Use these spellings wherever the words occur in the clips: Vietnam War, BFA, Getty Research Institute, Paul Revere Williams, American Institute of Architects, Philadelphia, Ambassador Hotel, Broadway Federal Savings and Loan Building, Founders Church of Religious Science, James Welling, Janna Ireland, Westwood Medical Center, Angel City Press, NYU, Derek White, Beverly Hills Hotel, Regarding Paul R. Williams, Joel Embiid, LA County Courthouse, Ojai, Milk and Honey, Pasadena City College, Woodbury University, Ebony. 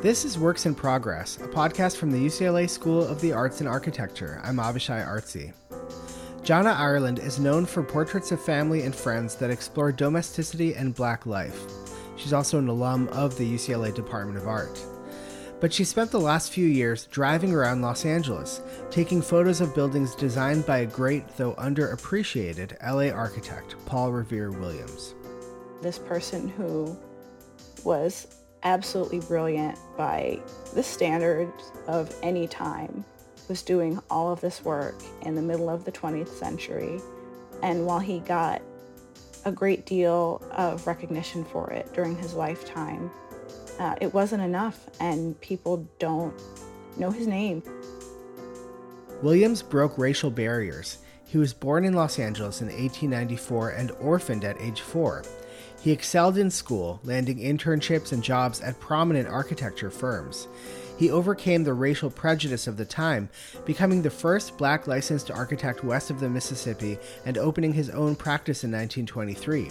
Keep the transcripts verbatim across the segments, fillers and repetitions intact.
This is Works in Progress, a podcast from the U C L A School of the Arts and Architecture. I'm Avishai Artsy. Janna Ireland is known for portraits of family and friends that explore domesticity and Black life. She's also an alum of the U C L A Department of Art. But she spent the last few years driving around Los Angeles, taking photos of buildings designed by a great, though underappreciated, L A architect, Paul Revere Williams. This person who was absolutely brilliant by the standards of any time was doing all of this work in the middle of the twentieth century. And while he got a great deal of recognition for it during his lifetime, Uh, it wasn't enough, and people don't know his name. Williams broke racial barriers. He was born in Los Angeles in eighteen ninety-four and orphaned at age four. He excelled in school, landing internships and jobs at prominent architecture firms. He overcame the racial prejudice of the time, becoming the first Black licensed architect west of the Mississippi and opening his own practice in nineteen twenty-three.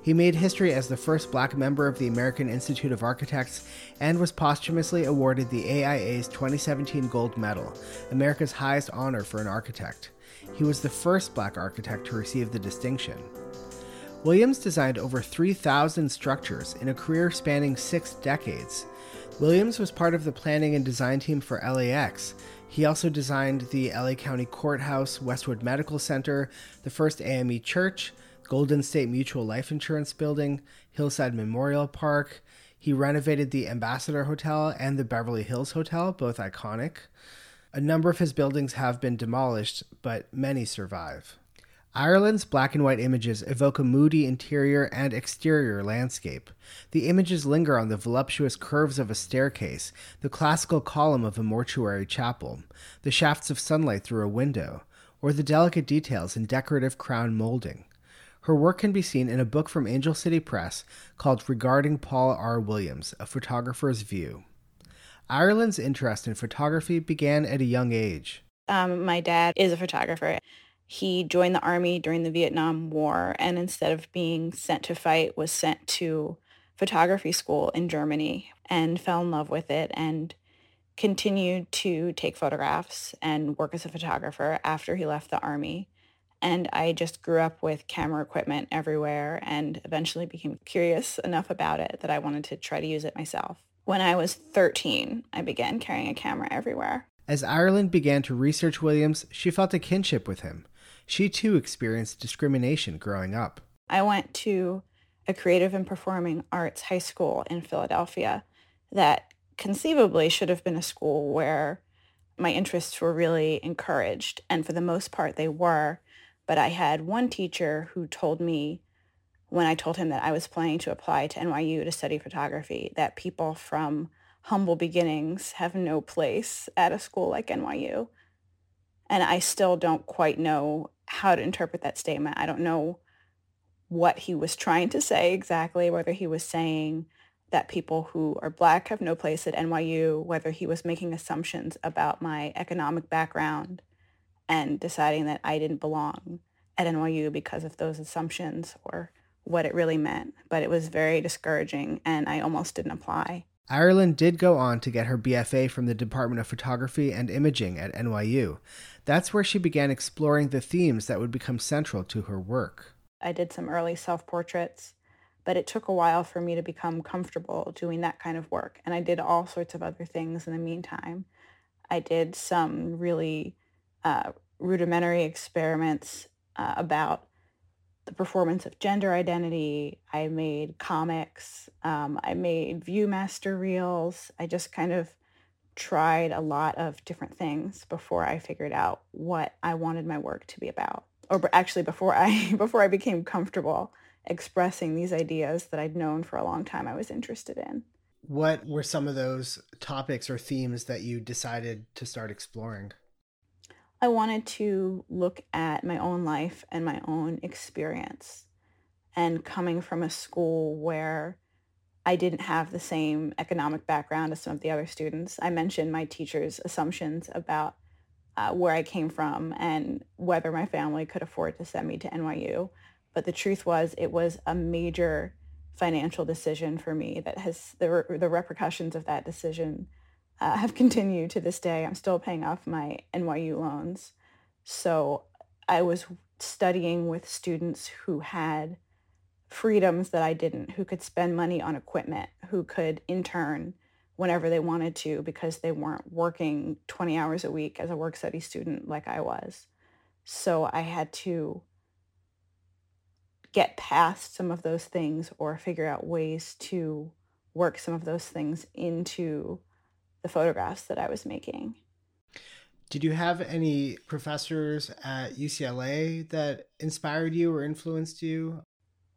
He made history as the first Black member of the American Institute of Architects and was posthumously awarded the A I A's twenty seventeen Gold Medal, America's highest honor for an architect. He was the first Black architect to receive the distinction. Williams designed over three thousand structures in a career spanning six decades. Williams was part of the planning and design team for L A X. He also designed the L A County Courthouse, Westwood Medical Center, the First A M E Church, Golden State Mutual Life Insurance Building, Hillside Memorial Park. He renovated the Ambassador Hotel and the Beverly Hills Hotel, both iconic. A number of his buildings have been demolished, but many survive. Ireland's black and white images evoke a moody interior and exterior landscape. The images linger on the voluptuous curves of a staircase, the classical column of a mortuary chapel, the shafts of sunlight through a window, or the delicate details in decorative crown molding. Her work can be seen in a book from Angel City Press called Regarding Paul R. Williams, A Photographer's View. Ireland's interest in photography began at a young age. Um, my dad is a photographer. He joined the army during the Vietnam War, and instead of being sent to fight, was sent to photography school in Germany and fell in love with it and continued to take photographs and work as a photographer after he left the army. And I just grew up with camera equipment everywhere and eventually became curious enough about it that I wanted to try to use it myself. When I was thirteen, I began carrying a camera everywhere. As Ireland began to research Williams, she felt a kinship with him. She too experienced discrimination growing up. I went to a creative and performing arts high school in Philadelphia that conceivably should have been a school where my interests were really encouraged, and for the most part they were. But I had one teacher who told me, when I told him that I was planning to apply to N Y U to study photography, that people from humble beginnings have no place at a school like N Y U. And I still don't quite know how to interpret that statement. I don't know what he was trying to say exactly, whether he was saying that people who are Black have no place at N Y U, whether he was making assumptions about my economic background and deciding that I didn't belong at N Y U because of those assumptions or what it really meant. But it was very discouraging, and I almost didn't apply. Ireland did go on to get her B F A from the Department of Photography and Imaging at N Y U. That's where she began exploring the themes that would become central to her work. I did some early self-portraits, but it took a while for me to become comfortable doing that kind of work. And I did all sorts of other things in the meantime. I did some really Uh, rudimentary experiments uh, about the performance of gender identity. I made comics. Um, I made Viewmaster reels. I just kind of tried a lot of different things before I figured out what I wanted my work to be about. Or actually, before I before I became comfortable expressing these ideas that I'd known for a long time I was interested in. What were some of those topics or themes that you decided to start exploring? I wanted to look at my own life and my own experience, and coming from a school where I didn't have the same economic background as some of the other students. I mentioned my teacher's assumptions about uh, where I came from and whether my family could afford to send me to N Y U, but the truth was it was a major financial decision for me that has the re- the repercussions of that decision uh, have continued to this day. I'm still paying off my N Y U loans. So I was studying with students who had freedoms that I didn't, who could spend money on equipment, who could intern whenever they wanted to because they weren't working twenty hours a week as a work study student like I was. So I had to get past some of those things or figure out ways to work some of those things into the photographs that I was making. Did you have any professors at U C L A that inspired you or influenced you?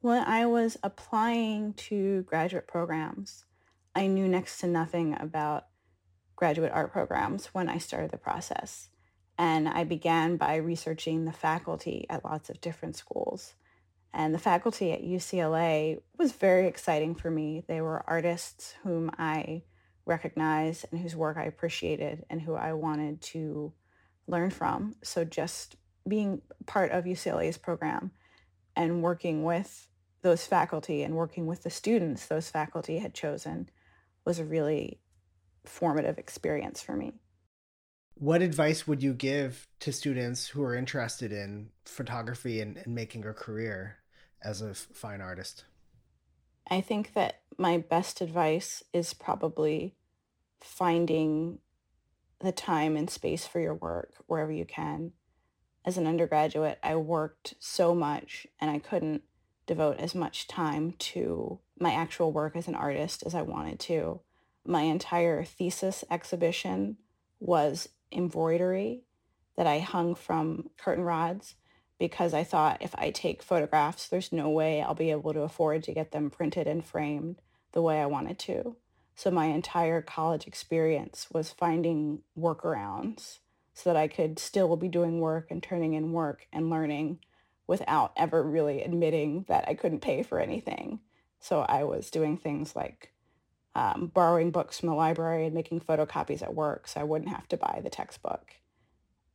When I was applying to graduate programs, I knew next to nothing about graduate art programs when I started the process. And I began by researching the faculty at lots of different schools. And the faculty at U C L A was very exciting for me. They were artists whom I recognized and whose work I appreciated and who I wanted to learn from. So just being part of U C L A's program and working with those faculty and working with the students those faculty had chosen was a really formative experience for me. What advice would you give to students who are interested in photography and, and making a career as a f- fine artist? I think that my best advice is probably finding the time and space for your work wherever you can. As an undergraduate, I worked so much and I couldn't devote as much time to my actual work as an artist as I wanted to. My entire thesis exhibition was embroidery that I hung from curtain rods because I thought if I take photographs, there's no way I'll be able to afford to get them printed and framed the way I wanted to. So my entire college experience was finding workarounds so that I could still be doing work and turning in work and learning without ever really admitting that I couldn't pay for anything. So I was doing things like Um, borrowing books from the library and making photocopies at work so I wouldn't have to buy the textbook.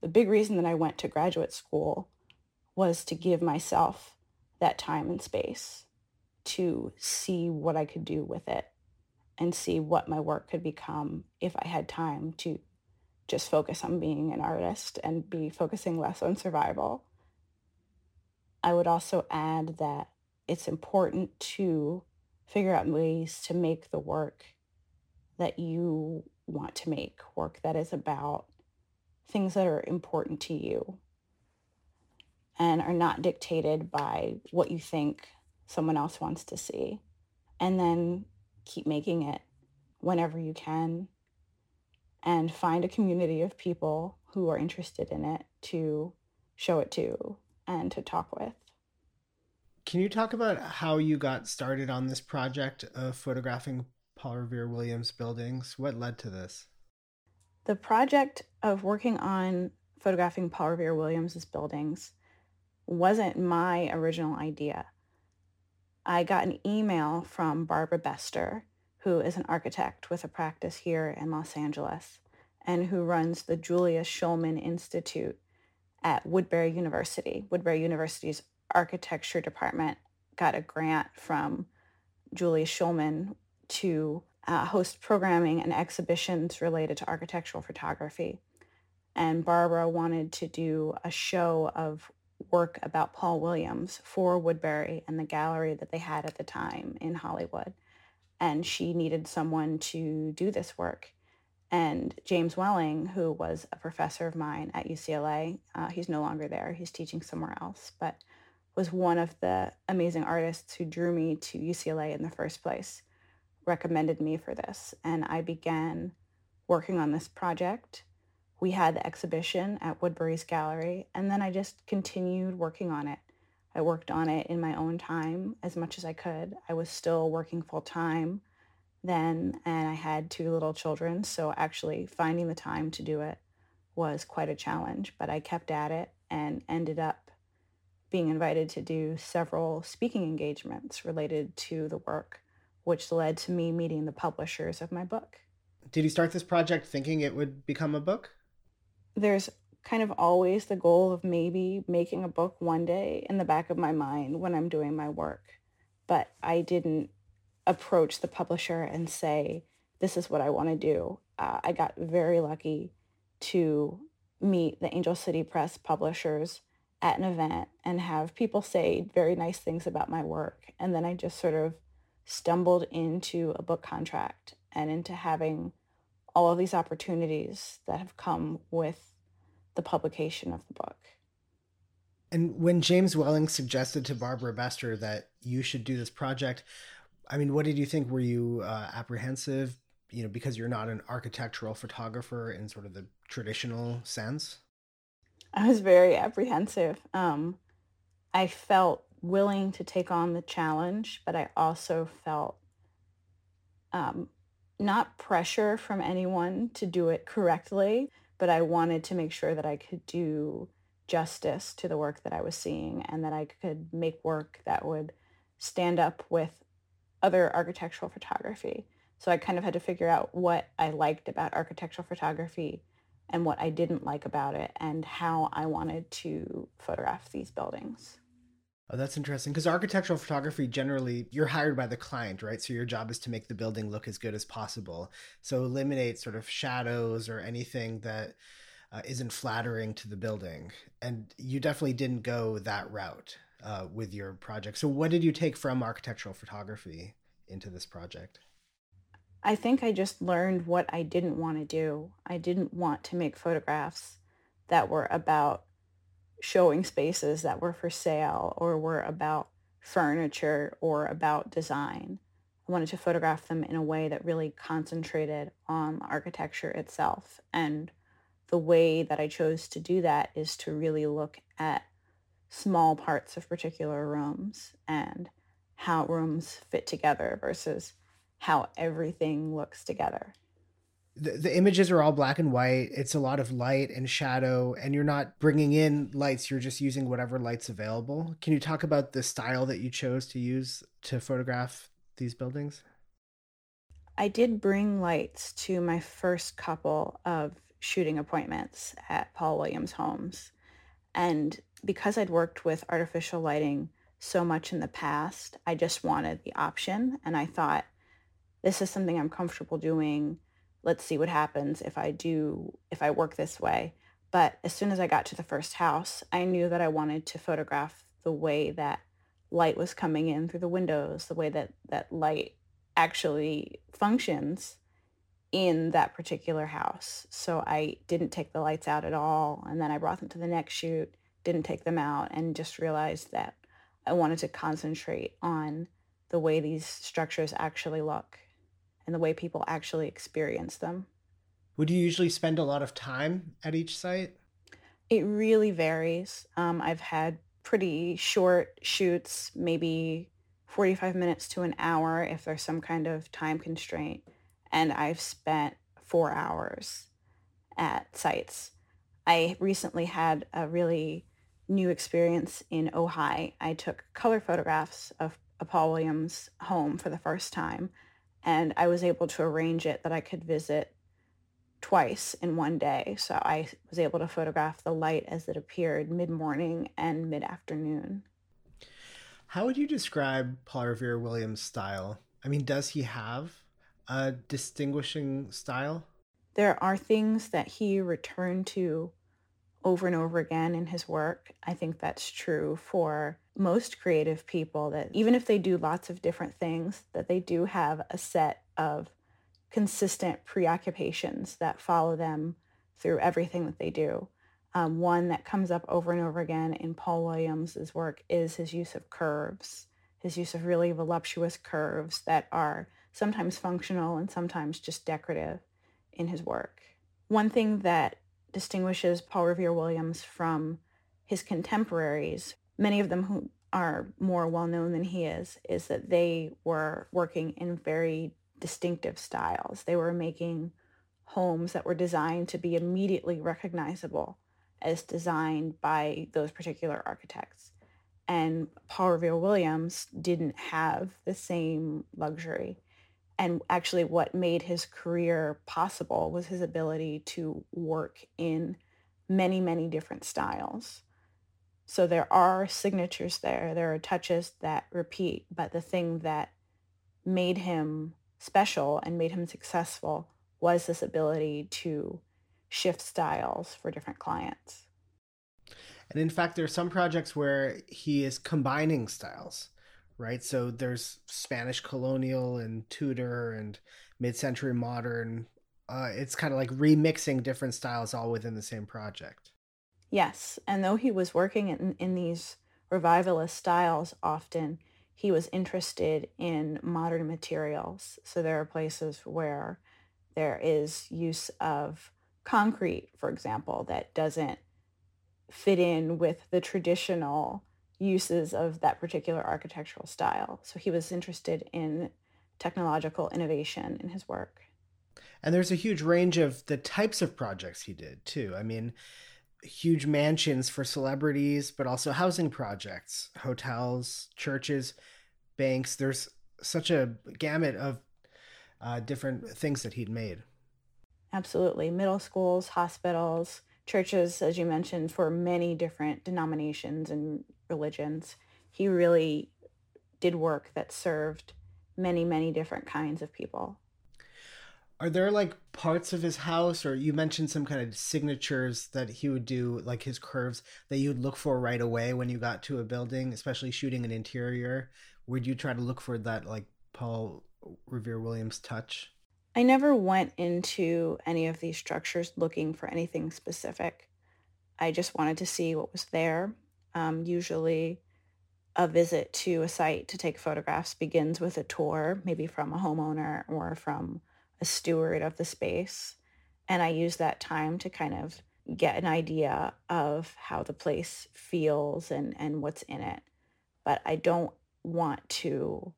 The big reason that I went to graduate school was to give myself that time and space to see what I could do with it and see what my work could become if I had time to just focus on being an artist and be focusing less on survival. I would also add that it's important to figure out ways to make the work that you want to make, work that is about things that are important to you and are not dictated by what you think someone else wants to see. And then keep making it whenever you can and find a community of people who are interested in it to show it to and to talk with. Can you talk about how you got started on this project of photographing Paul Revere Williams buildings? What led to this? The project of working on photographing Paul Revere Williams's buildings wasn't my original idea. I got an email from Barbara Bester, who is an architect with a practice here in Los Angeles and who runs the Julius Shulman Institute at Woodbury University. Woodbury University's architecture department got a grant from Julius Shulman to uh, host programming and exhibitions related to architectural photography. And Barbara wanted to do a show of work about Paul Williams for Woodbury and the gallery that they had at the time in Hollywood. And she needed someone to do this work. And James Welling, who was a professor of mine at U C L A, uh, he's no longer there, he's teaching somewhere else, but was one of the amazing artists who drew me to U C L A in the first place, recommended me for this. And I began working on this project. We had the exhibition at Woodbury's gallery, and then I just continued working on it. I worked on it in my own time as much as I could. I was still working full time then, and I had two little children, so actually finding the time to do it was quite a challenge, but I kept at it and ended up being invited to do several speaking engagements related to the work, which led to me meeting the publishers of my book. Did you start this project thinking it would become a book? There's kind of always the goal of maybe making a book one day in the back of my mind when I'm doing my work. but I didn't approach the publisher and say, this is what I want to do. Uh, I got very lucky to meet the Angel City Press publishers at an event and have people say very nice things about my work. And then I just sort of stumbled into a book contract and into having all of these opportunities that have come with the publication of the book. And when James Welling suggested to Barbara Bester that you should do this project, I mean, what did you think? Were you uh, apprehensive, you know, because you're not an architectural photographer in sort of the traditional sense? I was very apprehensive. Um, I felt willing to take on the challenge, but I also felt um, not pressure from anyone to do it correctly, but I wanted to make sure that I could do justice to the work that I was seeing and that I could make work that would stand up with other architectural photography. So I kind of had to figure out what I liked about architectural photography and what I didn't like about it and how I wanted to photograph these buildings. Oh, that's interesting, because architectural photography, generally, you're hired by the client, right? So your job is to make the building look as good as possible. So eliminate sort of shadows or anything that uh, isn't flattering to the building. And you definitely didn't go that route uh, with your project. So what did you take from architectural photography into this project? I think I just learned what I didn't want to do. I didn't want to make photographs that were about showing spaces that were for sale or were about furniture or about design. I wanted to photograph them in a way that really concentrated on architecture itself. And the way that I chose to do that is to really look at small parts of particular rooms and how rooms fit together versus how everything looks together. The, the images are all black and white. It's a lot of light and shadow, and you're not bringing in lights. You're just using whatever light's available. Can you talk about the style that you chose to use to photograph these buildings? I did bring lights to my first couple of shooting appointments at Paul Williams homes. And because I'd worked with artificial lighting so much in the past, I just wanted the option. And I thought, this is something I'm comfortable doing. Let's see what happens if I do, if I work this way. But as soon as I got to the first house, I knew that I wanted to photograph the way that light was coming in through the windows, the way that, that light actually functions in that particular house. So I didn't take the lights out at all. And then I brought them to the next shoot, didn't take them out, and just realized that I wanted to concentrate on the way these structures actually look and the way people actually experience them. Would you usually spend a lot of time at each site? It really varies. Um, I've had pretty short shoots, maybe forty-five minutes to an hour if there's some kind of time constraint. And I've spent four hours at sites. I recently had a really new experience in Ojai. I took color photographs of a Paul Williams home for the first time. And I was able to arrange it that I could visit twice in one day. So I was able to photograph the light as it appeared mid-morning and mid-afternoon. How would you describe Paul Revere Williams' style? I mean, does he have a distinguishing style? There are things that he returned to over and over again in his work. I think that's true for most creative people, that even if they do lots of different things, that they do have a set of consistent preoccupations that follow them through everything that they do. Um, one that comes up over and over again in Paul Williams' work is his use of curves, his use of really voluptuous curves that are sometimes functional and sometimes just decorative in his work. One thing that distinguishes Paul Revere Williams from his contemporaries, many of them who are more well-known than he is, is that they were working in very distinctive styles. They were making homes that were designed to be immediately recognizable as designed by those particular architects. And Paul Revere Williams didn't have the same luxury. And actually what made his career possible was his ability to work in many, many different styles. So there are signatures there. There are touches that repeat. But the thing that made him special and made him successful was this ability to shift styles for different clients. And in fact, there are some projects where he is combining styles, right? So there's Spanish colonial and Tudor and mid-century modern. Uh, it's kind of like remixing different styles all within the same project. Yes. And though he was working in, in these revivalist styles often, he was interested in modern materials. So there are places where there is use of concrete, for example, that doesn't fit in with the traditional uses of that particular architectural style. So he was interested in technological innovation in his work. And there's a huge range of the types of projects he did, too. I mean, huge mansions for celebrities, but also housing projects, hotels, churches, banks. There's such a gamut of uh, different things that he'd made. Absolutely. Middle schools, hospitals, churches, as you mentioned, for many different denominations and religions. He really did work that served many, many different kinds of people. Are there like parts of his house, or you mentioned some kind of signatures that he would do, like his curves, that you'd look for right away when you got to a building, especially shooting an interior? Would you try to look for that like Paul Revere Williams touch? I never went into any of these structures looking for anything specific. I just wanted to see what was there. Um, usually a visit to a site to take photographs begins with a tour, maybe from a homeowner or from a steward of the space, and I use that time to kind of get an idea of how the place feels and, and what's in it. But I don't want to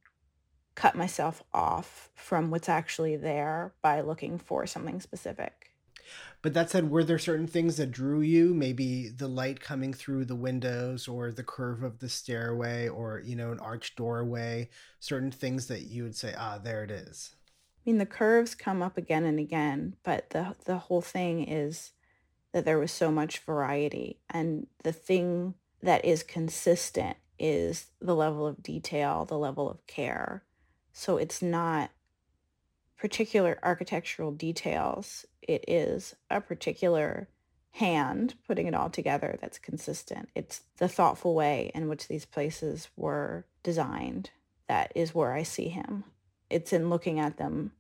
cut myself off from what's actually there by looking for something specific. But that said, were there certain things that drew you, maybe the light coming through the windows or the curve of the stairway or, you know, an arched doorway, certain things that you would say, ah, there it is? I mean, the curves come up again and again, but the the whole thing is that there was so much variety. And the thing that is consistent is the level of detail, the level of care. So it's not particular architectural details. It is a particular hand putting it all together that's consistent. It's the thoughtful way in which these places were designed. That is where I see him. It's in looking at them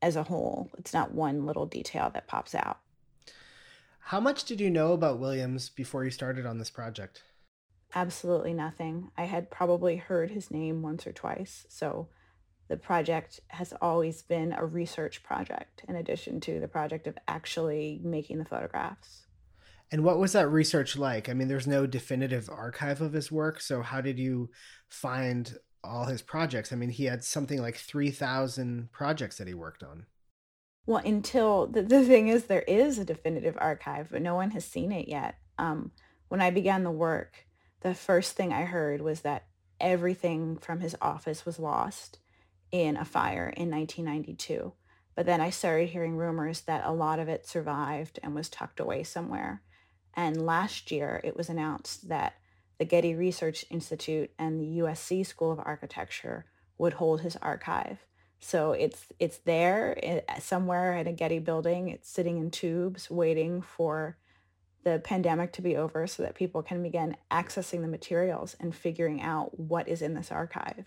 as a whole. It's not one little detail that pops out. How much did you know about Williams before you started on this project? Absolutely nothing. I had probably heard his name once or twice. So the project has always been a research project in addition to the project of actually making the photographs. And what was that research like? I mean, there's no definitive archive of his work. So how did you find all his projects? I mean, he had something like three thousand projects that he worked on. Well, until the, the thing is, there is a definitive archive, but no one has seen it yet. Um, when I began the work, the first thing I heard was that everything from his office was lost in a fire in nineteen ninety-two. But then I started hearing rumors that a lot of it survived and was tucked away somewhere. And last year, it was announced that the Getty Research Institute and the U S C School of Architecture would hold his archive. So it's it's there it, somewhere in a Getty building. It's sitting in tubes waiting for the pandemic to be over so that people can begin accessing the materials and figuring out what is in this archive.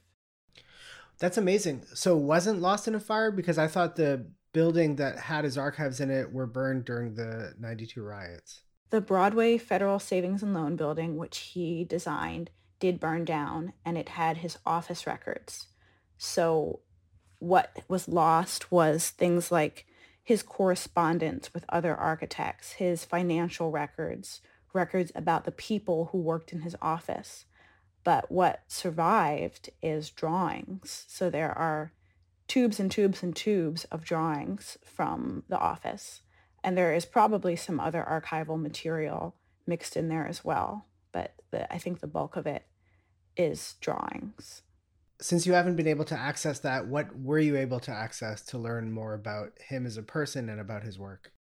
That's amazing. So it wasn't lost in a fire? Because I thought the building that had his archives in it were burned during the ninety-two riots. The Broadway Federal Savings and Loan Building, which he designed, did burn down, and it had his office records. So what was lost was things like his correspondence with other architects, his financial records, records about the people who worked in his office. But what survived is drawings. So there are tubes and tubes and tubes of drawings from the office. And there is probably some other archival material mixed in there as well. But the, I think the bulk of it is drawings. Since you haven't been able to access that, what were you able to access to learn more about him as a person and about his work?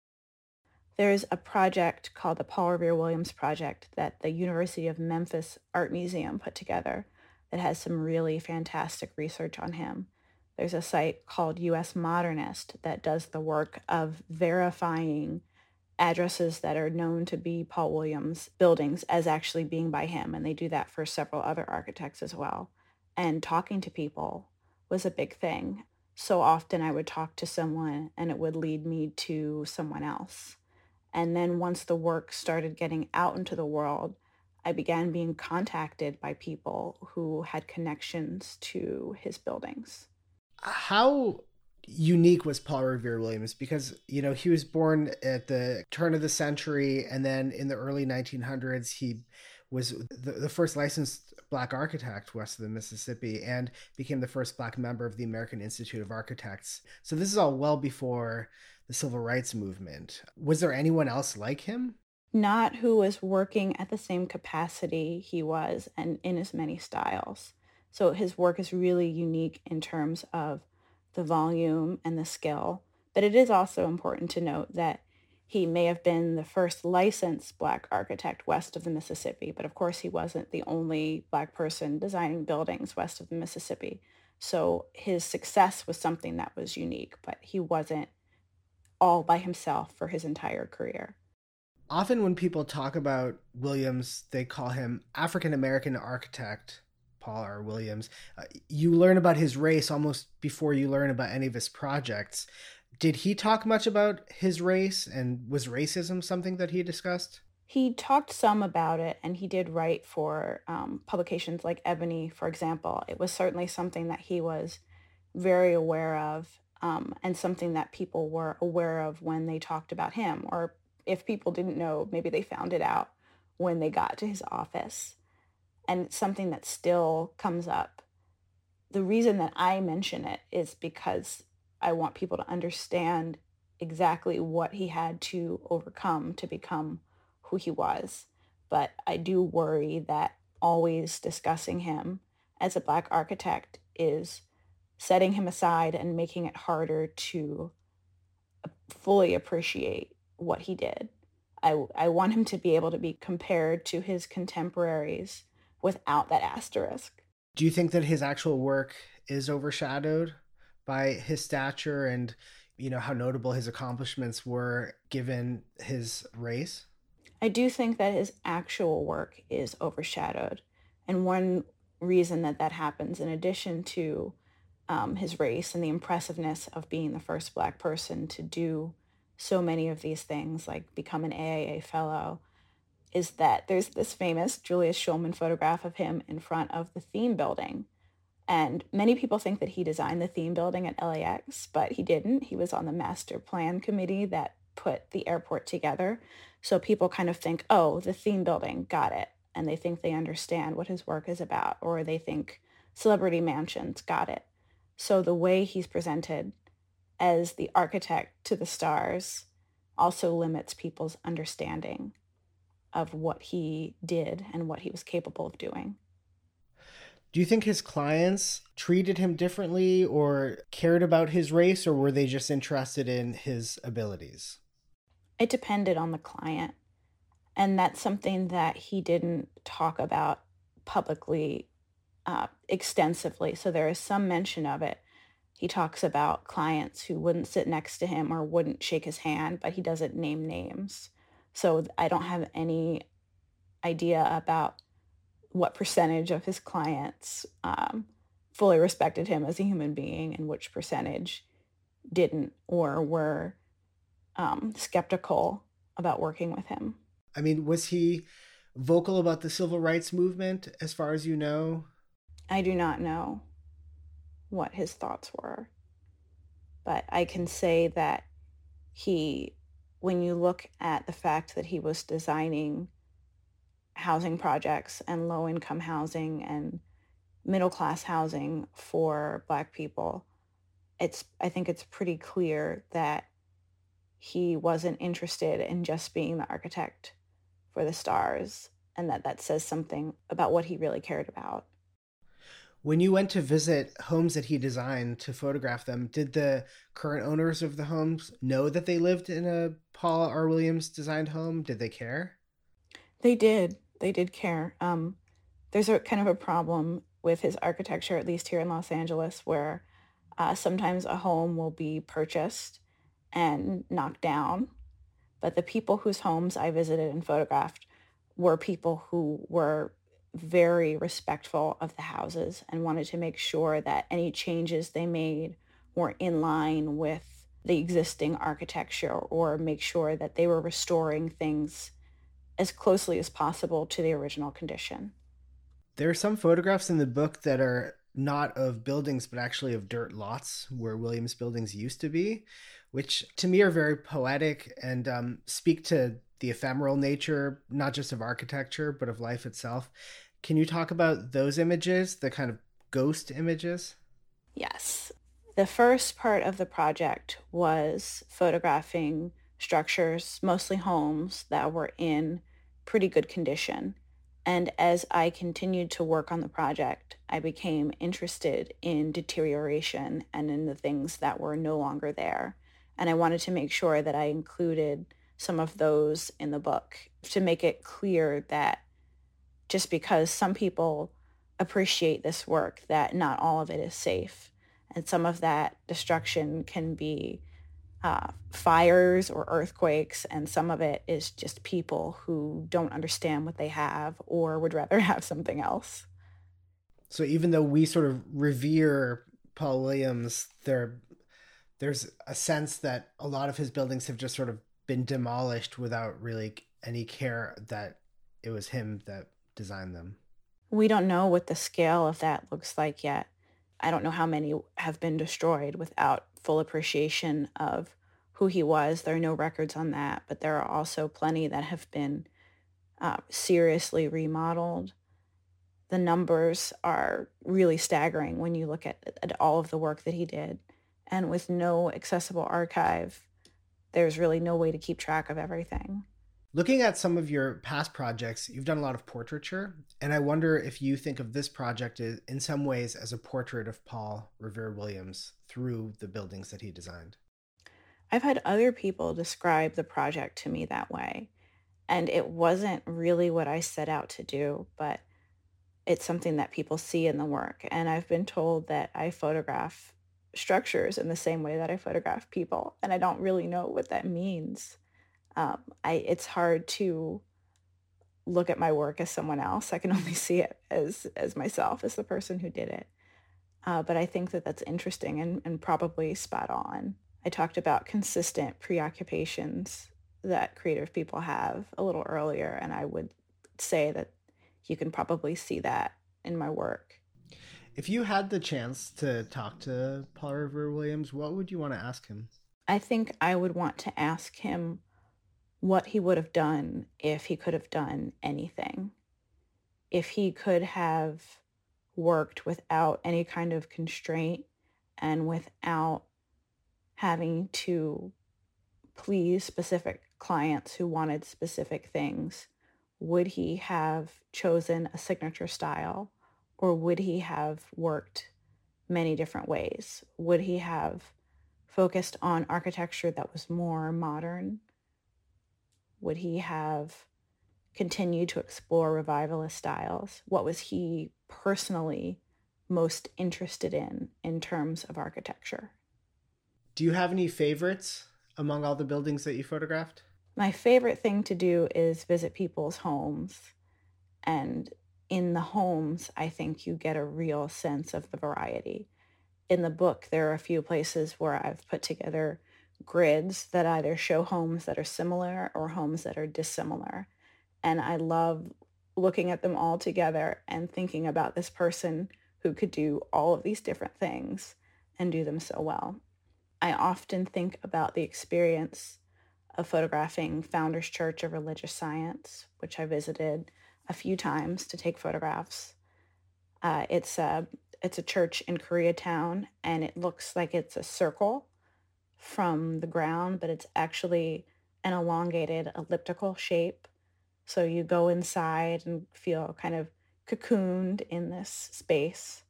I there's a project called the Paul Revere Williams Project that the University of Memphis Art Museum put together that has some really fantastic research on him. There's a site called U S Modernist that does the work of verifying addresses that are known to be Paul Williams buildings as actually being by him, and they do that for several other architects as well. And talking to people was a big thing. So often I would talk to someone and it would lead me to someone else. And then once the work started getting out into the world, I began being contacted by people who had connections to his buildings. How unique was Paul Revere Williams? Because, you know, he was born at the turn of the century, and then in the early nineteen hundreds, he was the, the first licensed Black architect west of the Mississippi and became the first Black member of the American Institute of Architects. So this is all well before the Civil Rights Movement. Was there anyone else like him? Not who was working at the same capacity he was and in as many styles. So his work is really unique in terms of the volume and the skill. But it is also important to note that he may have been the first licensed Black architect west of the Mississippi, but of course he wasn't the only Black person designing buildings west of the Mississippi. So his success was something that was unique, but he wasn't all by himself for his entire career. Often when people talk about Williams, they call him African-American architect Paul R. Williams. Uh, you learn about his race almost before you learn about any of his projects. Did he talk much about his race, and was racism something that he discussed? He talked some about it, and he did write for um, publications like Ebony, for example. It was certainly something that he was very aware of, um, and something that people were aware of when they talked about him. Or if people didn't know, maybe they found it out when they got to his office. And it's something that still comes up. The reason that I mention it is because I want people to understand exactly what he had to overcome to become who he was. But I do worry that always discussing him as a Black architect is setting him aside and making it harder to fully appreciate what he did. I, I want him to be able to be compared to his contemporaries without that asterisk. Do you think that his actual work is overshadowed by his stature and, you know, how notable his accomplishments were given his race? I do think that his actual work is overshadowed. And one reason that that happens, in addition to um, his race and the impressiveness of being the first Black person to do so many of these things, like become an A I A fellow, is that there's this famous Julius Shulman photograph of him in front of the Theme Building. And many people think that he designed the Theme Building at L A X, but he didn't. He was on the master plan committee that put the airport together. So people kind of think, oh, the Theme Building, got it. And they think they understand what his work is about, or they think Celebrity Mansions, got it. So the way he's presented as the architect to the stars also limits people's understanding of what he did and what he was capable of doing. Do you think his clients treated him differently or cared about his race, or were they just interested in his abilities? It depended on the client. And that's something that he didn't talk about publicly uh, extensively. So there is some mention of it. He talks about clients who wouldn't sit next to him or wouldn't shake his hand, but he doesn't name names. So I don't have any idea about what percentage of his clients um, fully respected him as a human being and which percentage didn't or were um, skeptical about working with him. I mean, was he vocal about the civil rights movement, as far as you know? I do not know what his thoughts were, but I can say that he... when you look at the fact that he was designing housing projects and low-income housing and middle-class housing for Black people, it's I think it's pretty clear that he wasn't interested in just being the architect for the stars, and that that says something about what he really cared about. When you went to visit homes that he designed to photograph them, did the current owners of the homes know that they lived in a Paul R. Williams designed home? Did they care? They did. They did care. Um, there's a kind of a problem with his architecture, at least here in Los Angeles, where uh, sometimes a home will be purchased and knocked down. But the people whose homes I visited and photographed were people who were very respectful of the houses and wanted to make sure that any changes they made were in line with the existing architecture, or make sure that they were restoring things as closely as possible to the original condition. There are some photographs in the book that are not of buildings, but actually of dirt lots where Williams buildings used to be, which to me are very poetic and um, speak to the ephemeral nature, not just of architecture, but of life itself. Can you talk about those images, the kind of ghost images? Yes. The first part of the project was photographing structures, mostly homes, that were in pretty good condition. And as I continued to work on the project, I became interested in deterioration and in the things that were no longer there. And I wanted to make sure that I included some of those in the book to make it clear that just because some people appreciate this work, that not all of it is safe. And some of that destruction can be uh, fires or earthquakes, and some of it is just people who don't understand what they have or would rather have something else. So even though we sort of revere Paul Williams, there, there's a sense that a lot of his buildings have just sort of been demolished without really any care that it was him that designed them. We don't know what the scale of that looks like yet. I don't know how many have been destroyed without full appreciation of who he was. There are no records on that, but there are also plenty that have been uh, seriously remodeled. The numbers are really staggering when you look at, at all of the work that he did. And with no accessible archive, there's really no way to keep track of everything. Looking at some of your past projects, you've done a lot of portraiture, and I wonder if you think of this project in some ways as a portrait of Paul Revere Williams through the buildings that he designed. I've had other people describe the project to me that way, and it wasn't really what I set out to do, but it's something that people see in the work. And I've been told that I photograph structures in the same way that I photograph people, and I don't really know what that means. Um, I it's hard to look at my work as someone else. I can only see it as as myself, as the person who did it. Uh, but I think that that's interesting and, and probably spot on. I talked about consistent preoccupations that creative people have a little earlier, and I would say that you can probably see that in my work. If you had the chance to talk to Paul Revere Williams, what would you want to ask him? I think I would want to ask him what he would have done if he could have done anything. If he could have worked without any kind of constraint and without having to please specific clients who wanted specific things, would he have chosen a signature style? Or would he have worked many different ways? Would he have focused on architecture that was more modern? Would he have continued to explore revivalist styles? What was he personally most interested in, in terms of architecture? Do you have any favorites among all the buildings that you photographed? My favorite thing to do is visit people's homes, and in the homes, I think you get a real sense of the variety. In the book, there are a few places where I've put together grids that either show homes that are similar or homes that are dissimilar. And I love looking at them all together and thinking about this person who could do all of these different things and do them so well. I often think about the experience of photographing Founders Church of Religious Science, which I visited a few times to take photographs. Uh, it's a it's a church in Koreatown, and it looks like it's a circle from the ground, but it's actually an elongated elliptical shape. So you go inside and feel kind of cocooned in this space.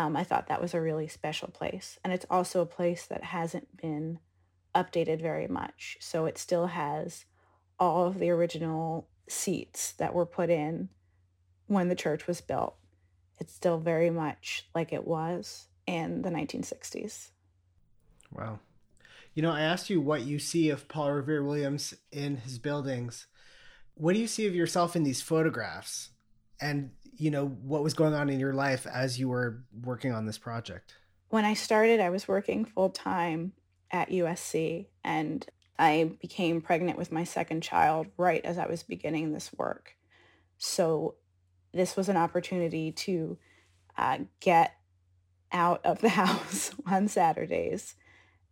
Um, I thought that was a really special place. And it's also a place that hasn't been updated very much. So it still has all of the original seats that were put in when the church was built. It's still very much like it was in the nineteen sixties. Wow. You know, I asked you what you see of Paul Revere Williams in his buildings. What do you see of yourself in these photographs? And, you know, what was going on in your life as you were working on this project? When I started, I was working full-time at U S C, and I became pregnant with my second child right as I was beginning this work. So this was an opportunity to uh, get out of the house on Saturdays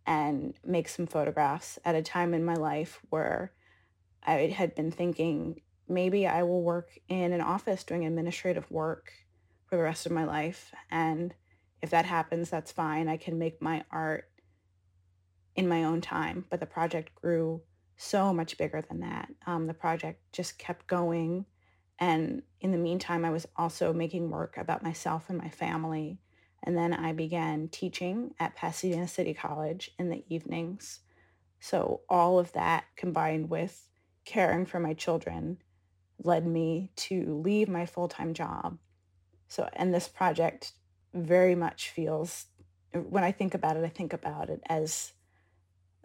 and make some photographs at a time in my life where I had been thinking, maybe I will work in an office doing administrative work for the rest of my life. And if that happens, that's fine. I can make my art in my own time. But the project grew so much bigger than that. Um, the project just kept going. And in the meantime, I was also making work about myself and my family. And then I began teaching at Pasadena City College in the evenings. So all of that combined with caring for my children led me to leave my full-time job. So, and this project very much feels, when I think about it, I think about it as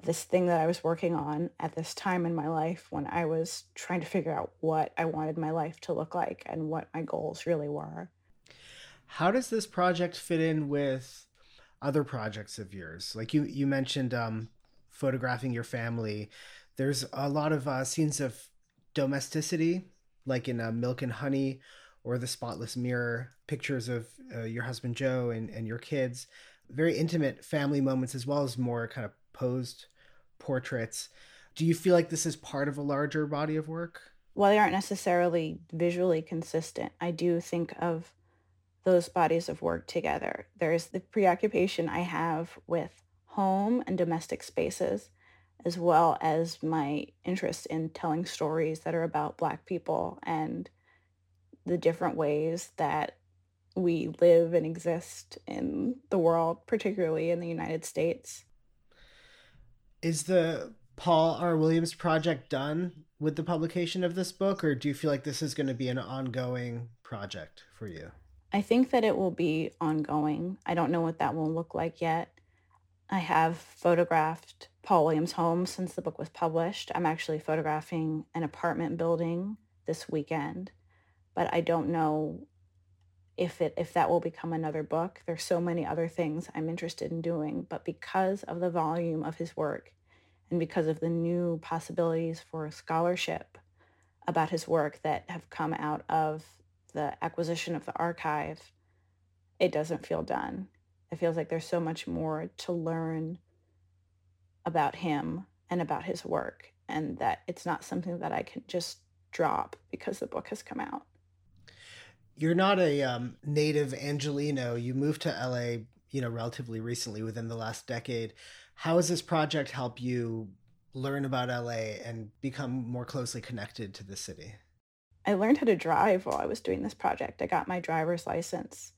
this thing that I was working on at this time in my life when I was trying to figure out what I wanted my life to look like and what my goals really were. How does this project fit in with other projects of yours? Like you, you mentioned um, photographing your family. There's a lot of uh, scenes of domesticity, like in uh, Milk and Honey or The Spotless Mirror, pictures of uh, your husband, Joe, and, and your kids, very intimate family moments, as well as more kind of posed portraits. Do you feel like this is part of a larger body of work? While they aren't necessarily visually consistent, I do think of those bodies of work together. There's the preoccupation I have with home and domestic spaces, as well as my interest in telling stories that are about Black people and the different ways that we live and exist in the world, particularly in the United States. Is the Paul R. Williams project done with the publication of this book, or do you feel like this is going to be an ongoing project for you? I think that it will be ongoing. I don't know what that will look like yet. I have photographed Paul Williams' home since the book was published. I'm actually photographing an apartment building this weekend, but I don't know if it if that will become another book. There's so many other things I'm interested in doing, but because of the volume of his work and because of the new possibilities for scholarship about his work that have come out of the acquisition of the archive, it doesn't feel done. It feels like there's so much more to learn about him and about his work, and that it's not something that I can just drop because the book has come out. You're not a um, native Angeleno. You moved to L A, you know, relatively recently, within the last decade. How has this project helped you learn about L A and become more closely connected to the city? I learned how to drive while I was doing this project. I got my driver's license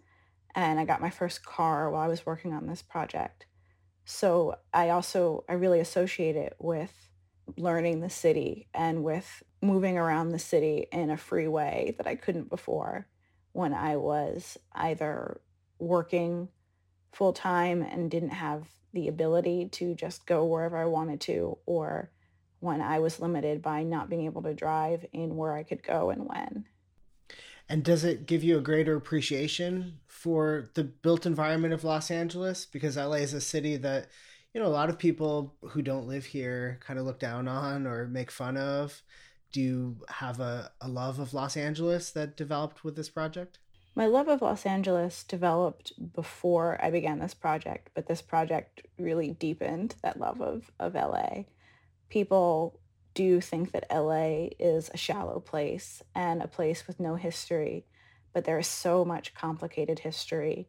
and I got my first car while I was working on this project. So I also, I really associate it with learning the city and with moving around the city in a free way that I couldn't before when I was either working full-time and didn't have the ability to just go wherever I wanted to, or when I was limited by not being able to drive in where I could go and when. And does it give you a greater appreciation for the built environment of Los Angeles? Because L A is a city that, you know, a lot of people who don't live here kind of look down on or make fun of. Do you have a, a love of Los Angeles that developed with this project? My love of Los Angeles developed before I began this project, but this project really deepened that love of, of L A. People do think that L A is a shallow place and a place with no history, but there is so much complicated history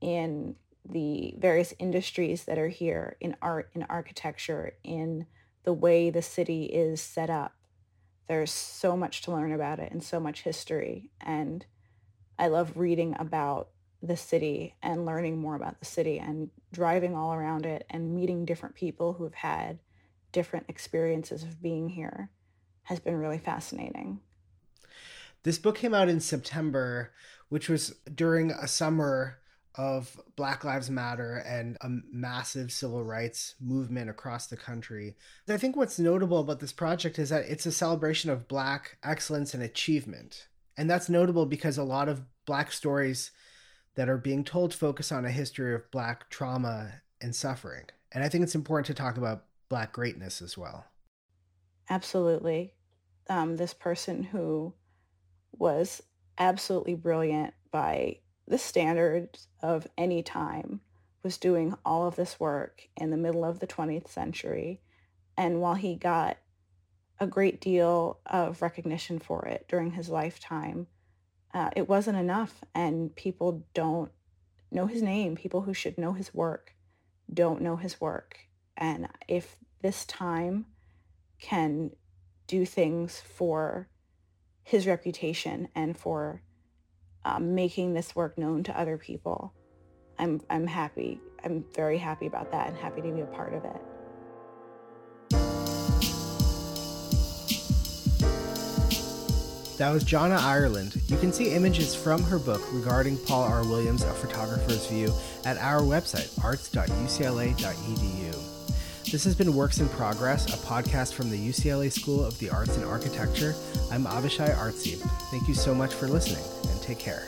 in the various industries that are here, in art, in architecture, in the way the city is set up. There's so much to learn about it and so much history, and I love reading about the city and learning more about the city and driving all around it and meeting different people who have had different experiences of being here has been really fascinating. This book came out in September, which was during a summer of Black Lives Matter and a massive civil rights movement across the country. I think what's notable about this project is that it's a celebration of Black excellence and achievement. And that's notable because a lot of Black stories that are being told focus on a history of Black trauma and suffering. And I think it's important to talk about Black greatness as well. Absolutely. Um, this person who was absolutely brilliant by the standards of any time was doing all of this work in the middle of the twentieth century. And while he got a great deal of recognition for it during his lifetime, Uh, it wasn't enough, and people don't know his name. People who should know his work don't know his work. And if this time can do things for his reputation and for uh, making this work known to other people, I'm I'm happy. I'm very happy about that and happy to be a part of it. That was Janna Ireland. You can see images from her book Regarding Paul R. Williams, A Photographer's View at our website, arts dot u c l a dot e d u. This has been Works in Progress, a podcast from the U C L A School of the Arts and Architecture. I'm Avishai Artsy. Thank you so much for listening, and take care.